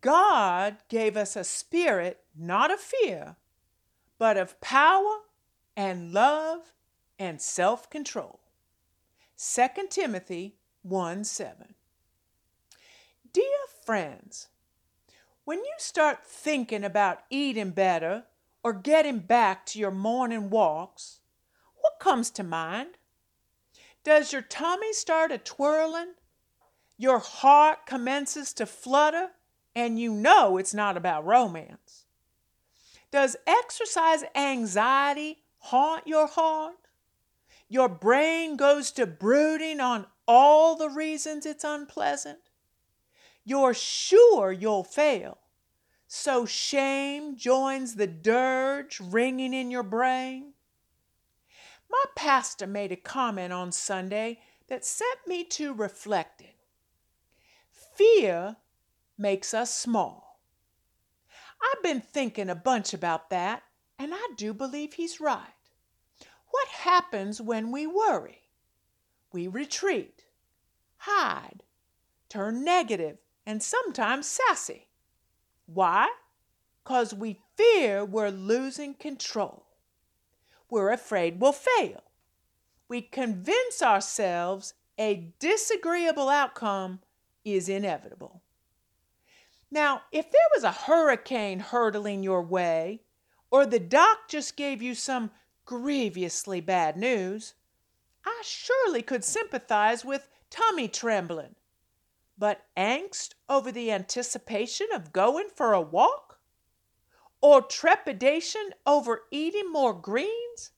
God gave us a spirit not of fear, but of power and love and self-control. 2 Timothy 1:7. Dear friends, when you start thinking about eating better or getting back to your morning walks, what comes to mind? Does your tummy start a-twirling? Your heart commences to flutter, and you know it's not about romance. Does exercise anxiety haunt your heart? Your brain goes to brooding on all the reasons it's unpleasant. You're sure you'll fail, so shame joins the dirge ringing in your brain. My pastor made a comment on Sunday that set me to reflecting. Fear makes us small. I've been thinking a bunch about that, and I do believe he's right. What happens when we worry? We retreat, hide, turn negative, and sometimes sassy. Why? 'Cause we fear we're losing control. We're afraid we'll fail. We convince ourselves a disagreeable outcome is inevitable. Now, if there was a hurricane hurtling your way, or the doc just gave you some grievously bad news, I surely could sympathize with tummy trembling. But angst over the anticipation of going for a walk? Or trepidation over eating more greens?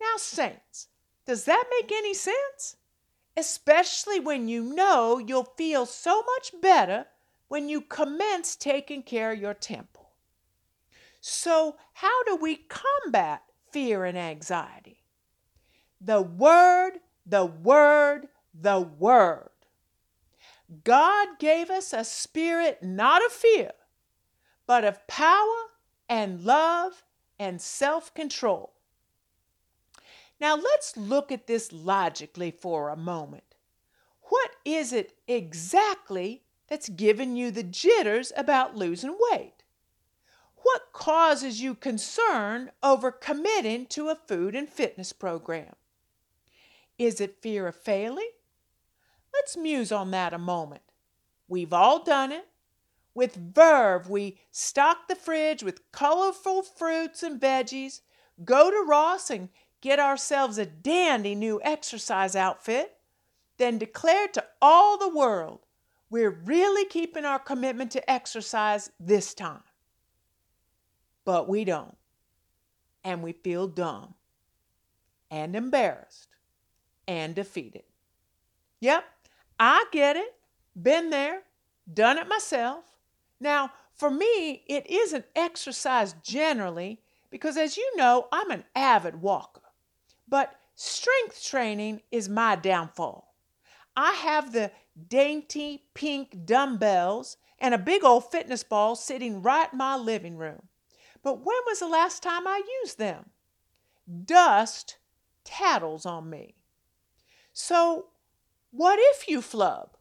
Now, saints, does that make any sense? Especially when you know you'll feel so much better when you commence taking care of your temple. So how do we combat fear and anxiety? The Word, the Word, the Word. God gave us a spirit not of fear, but of power and love and self-control. Now let's look at this logically for a moment. What is it exactly that's giving you the jitters about losing weight? What causes you concern over committing to a food and fitness program? Is it fear of failing? Let's muse on that a moment. We've all done it. With verve, we stock the fridge with colorful fruits and veggies, go to Ross and get ourselves a dandy new exercise outfit, then declare to all the world, we're really keeping our commitment to exercise this time. But we don't. And we feel dumb and embarrassed and defeated. Yep, I get it. Been there, done it myself. Now, for me, it isn't exercise generally because, as you know, I'm an avid walker. But strength training is my downfall. I have the dainty pink dumbbells and a big old fitness ball sitting right in my living room. But when was the last time I used them? Dust tattles on me. So what if you flub?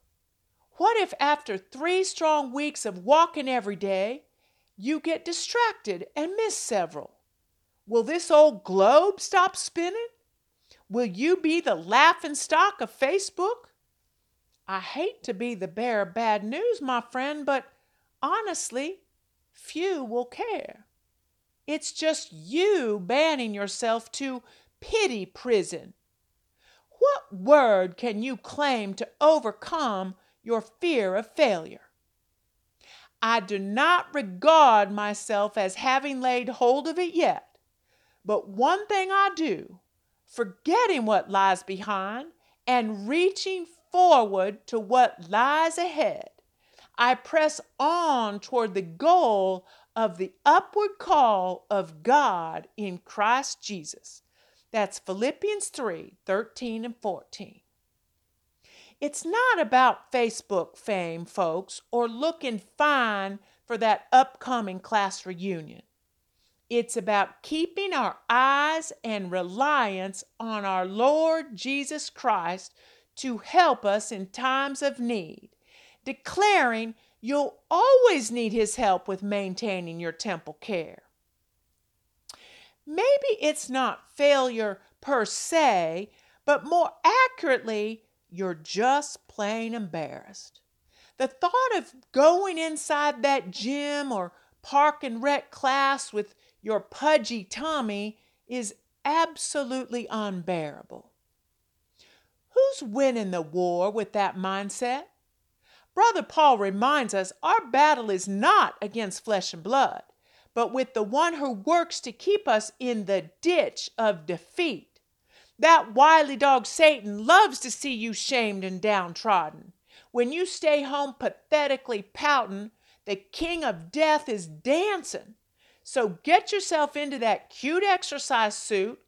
What if after 3 strong weeks of walking every day, you get distracted and miss several? Will this old globe stop spinning? Will you be the laughing stock of Facebook? I hate to be the bearer of bad news, my friend, but honestly, few will care. It's just you banning yourself to pity prison. What word can you claim to overcome your fear of failure? I do not regard myself as having laid hold of it yet, but one thing I do, forgetting what lies behind and reaching forward to what lies ahead, I press on toward the goal of the upward call of God in Christ Jesus. That's Philippians 3:13-14. It's not about Facebook fame, folks, or looking fine for that upcoming class reunion. It's about keeping our eyes and reliance on our Lord Jesus Christ to help us in times of need, declaring you'll always need his help with maintaining your temple care. Maybe it's not failure per se, but more accurately, you're just plain embarrassed. The thought of going inside that gym or park and rec class with your pudgy Tommy is absolutely unbearable. Who's winning the war with that mindset? Brother Paul reminds us our battle is not against flesh and blood, but with the one who works to keep us in the ditch of defeat. That wily dog Satan loves to see you shamed and downtrodden. When you stay home pathetically pouting, the king of death is dancing. So get yourself into that cute exercise suit,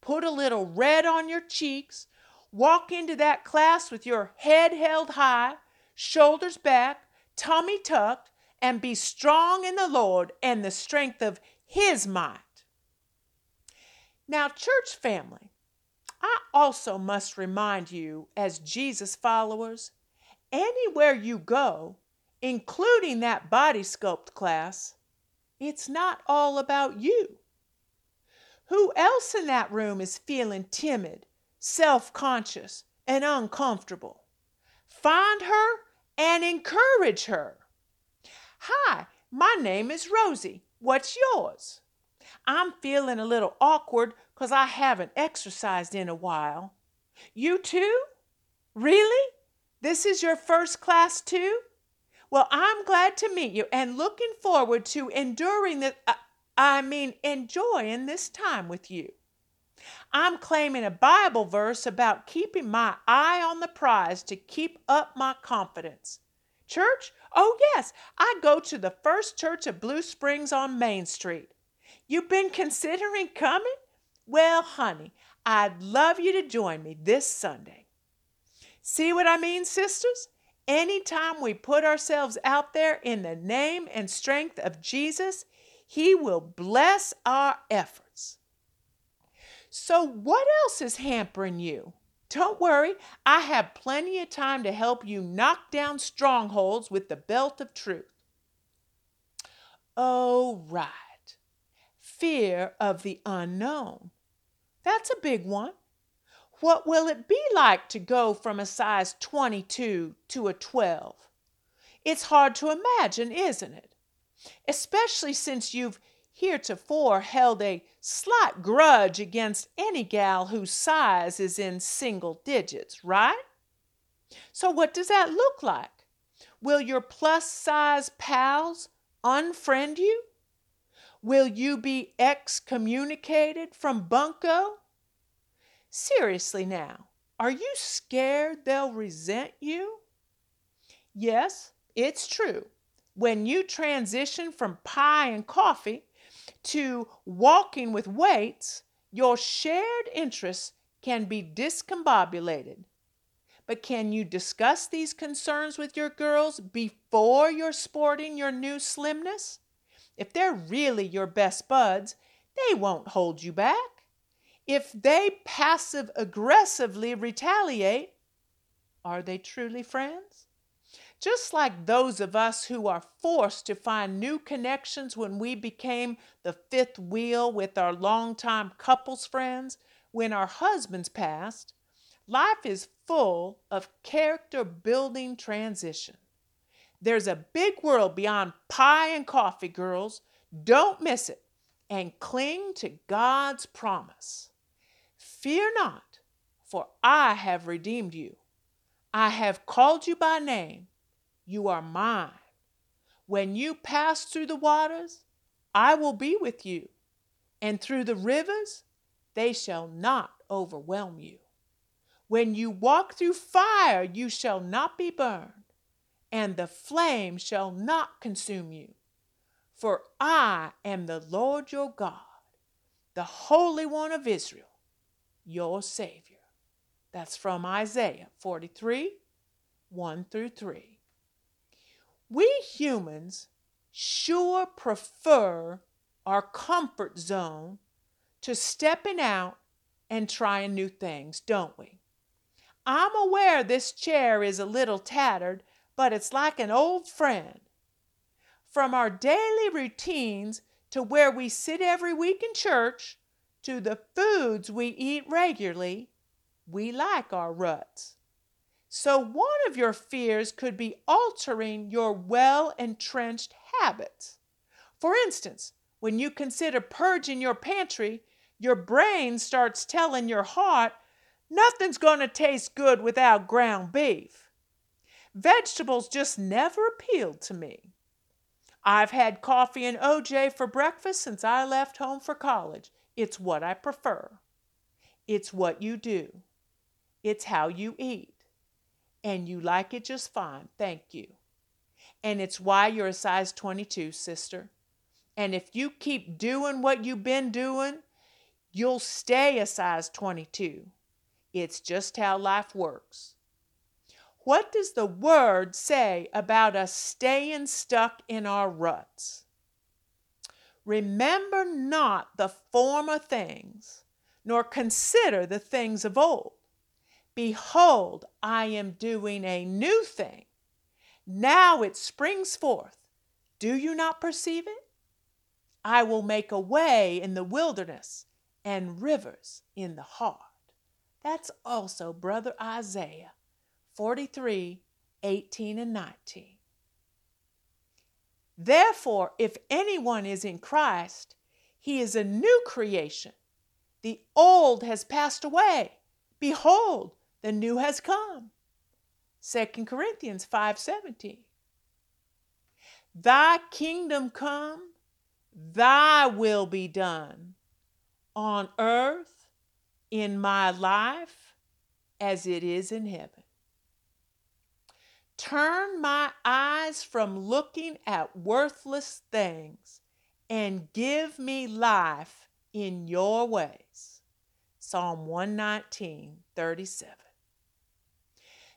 put a little red on your cheeks, walk into that class with your head held high, shoulders back, tummy tucked, and be strong in the Lord and the strength of his might. Now, church family, I also must remind you as Jesus followers, anywhere you go, including that body sculpt class, it's not all about you. Who else in that room is feeling timid, self-conscious, and uncomfortable? Find her and encourage her. Hi, my name is Rosie. What's yours? I'm feeling a little awkward because I haven't exercised in a while. You too? Really? This is your first class too? Well, I'm glad to meet you and looking forward to enjoying this time with you. I'm claiming a Bible verse about keeping my eye on the prize to keep up my confidence. Church? Oh, yes, I go to the First Church of Blue Springs on Main Street. You've been considering coming? Well, honey, I'd love you to join me this Sunday. See what I mean, sisters? Anytime we put ourselves out there in the name and strength of Jesus, he will bless our efforts. So what else is hampering you? Don't worry, I have plenty of time to help you knock down strongholds with the belt of truth. Oh, right. Fear of the unknown. That's a big one. What will it be like to go from a size 22 to a 12? It's hard to imagine, isn't it? Especially since you've heretofore held a slight grudge against any gal whose size is in single digits, right? So what does that look like? Will your plus-size pals unfriend you? Will you be excommunicated from Bunko? Seriously now, are you scared they'll resent you? Yes, it's true. When you transition from pie and coffee to walking with weights, your shared interests can be discombobulated. But can you discuss these concerns with your girls before you're sporting your new slimness? If they're really your best buds, they won't hold you back. If they passive-aggressively retaliate, are they truly friends? Just like those of us who are forced to find new connections when we became the fifth wheel with our longtime couples friends when our husbands passed, life is full of character-building transition. There's a big world beyond pie and coffee, girls. Don't miss it and cling to God's promise. Fear not, for I have redeemed you. I have called you by name. You are mine. When you pass through the waters, I will be with you, and through the rivers, they shall not overwhelm you. When you walk through fire, you shall not be burned, and the flame shall not consume you. For I am the Lord your God, the Holy One of Israel, your Savior. That's from Isaiah 43, 1 through 3. We humans sure prefer our comfort zone to stepping out and trying new things, don't we? I'm aware this chair is a little tattered, but it's like an old friend. From our daily routines to where we sit every week in church to the foods we eat regularly, we like our ruts. So one of your fears could be altering your well-entrenched habits. For instance, when you consider purging your pantry, your brain starts telling your heart, nothing's going to taste good without ground beef. Vegetables just never appealed to me. I've had coffee and OJ for breakfast since I left home for college. It's what I prefer. It's what you do. It's how you eat. And you like it just fine, thank you. And it's why you're a size 22, sister. And if you keep doing what you've been doing, you'll stay a size 22. It's just how life works. What does the Word say about us staying stuck in our ruts? Remember not the former things, nor consider the things of old. Behold, I am doing a new thing. Now it springs forth. Do you not perceive it? I will make a way in the wilderness and rivers in the heart. That's also Brother Isaiah 43:18-19. Therefore, if anyone is in Christ, he is a new creation. The old has passed away. Behold, the new has come. 2 Corinthians 5:17. Thy kingdom come, thy will be done on earth, in my life, as it is in heaven. Turn my eyes from looking at worthless things and give me life in your ways. Psalm 119:37.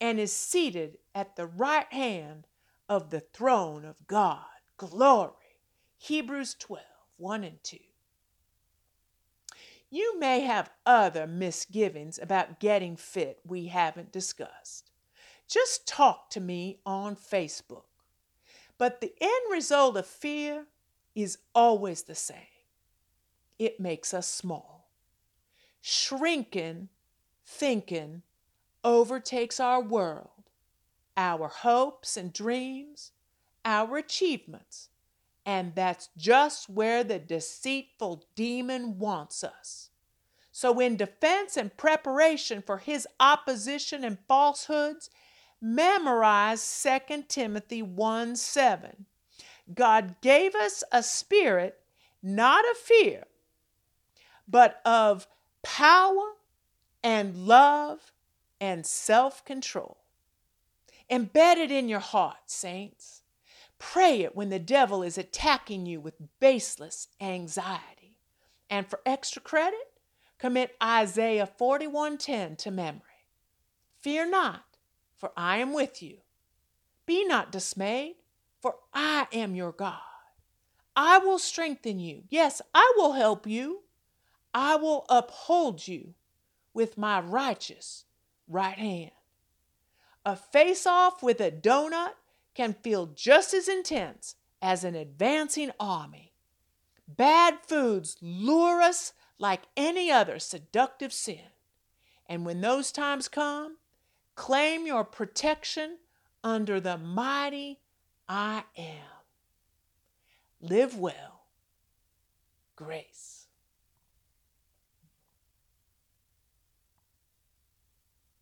and is seated at the right hand of the throne of God. Glory. Hebrews 12:1-2. You may have other misgivings about getting fit we haven't discussed. Just talk to me on Facebook. But the end result of fear is always the same. It makes us small. Shrinking, thinking, overtakes our world, our hopes and dreams, our achievements, and that's just where the deceitful demon wants us. So in defense and preparation for his opposition and falsehoods, memorize 2 Timothy 1:7. God gave us a spirit, not of fear, but of power and love and self-control. Embed it in your heart, saints. Pray it when the devil is attacking you with baseless anxiety. And for extra credit, commit Isaiah 41:10 to memory. Fear not, for I am with you. Be not dismayed, for I am your God. I will strengthen you. Yes, I will help you. I will uphold you with my righteous right hand. A face-off with a donut can feel just as intense as an advancing army. Bad foods lure us like any other seductive sin. And when those times come, claim your protection under the mighty I am. Live well. Grace.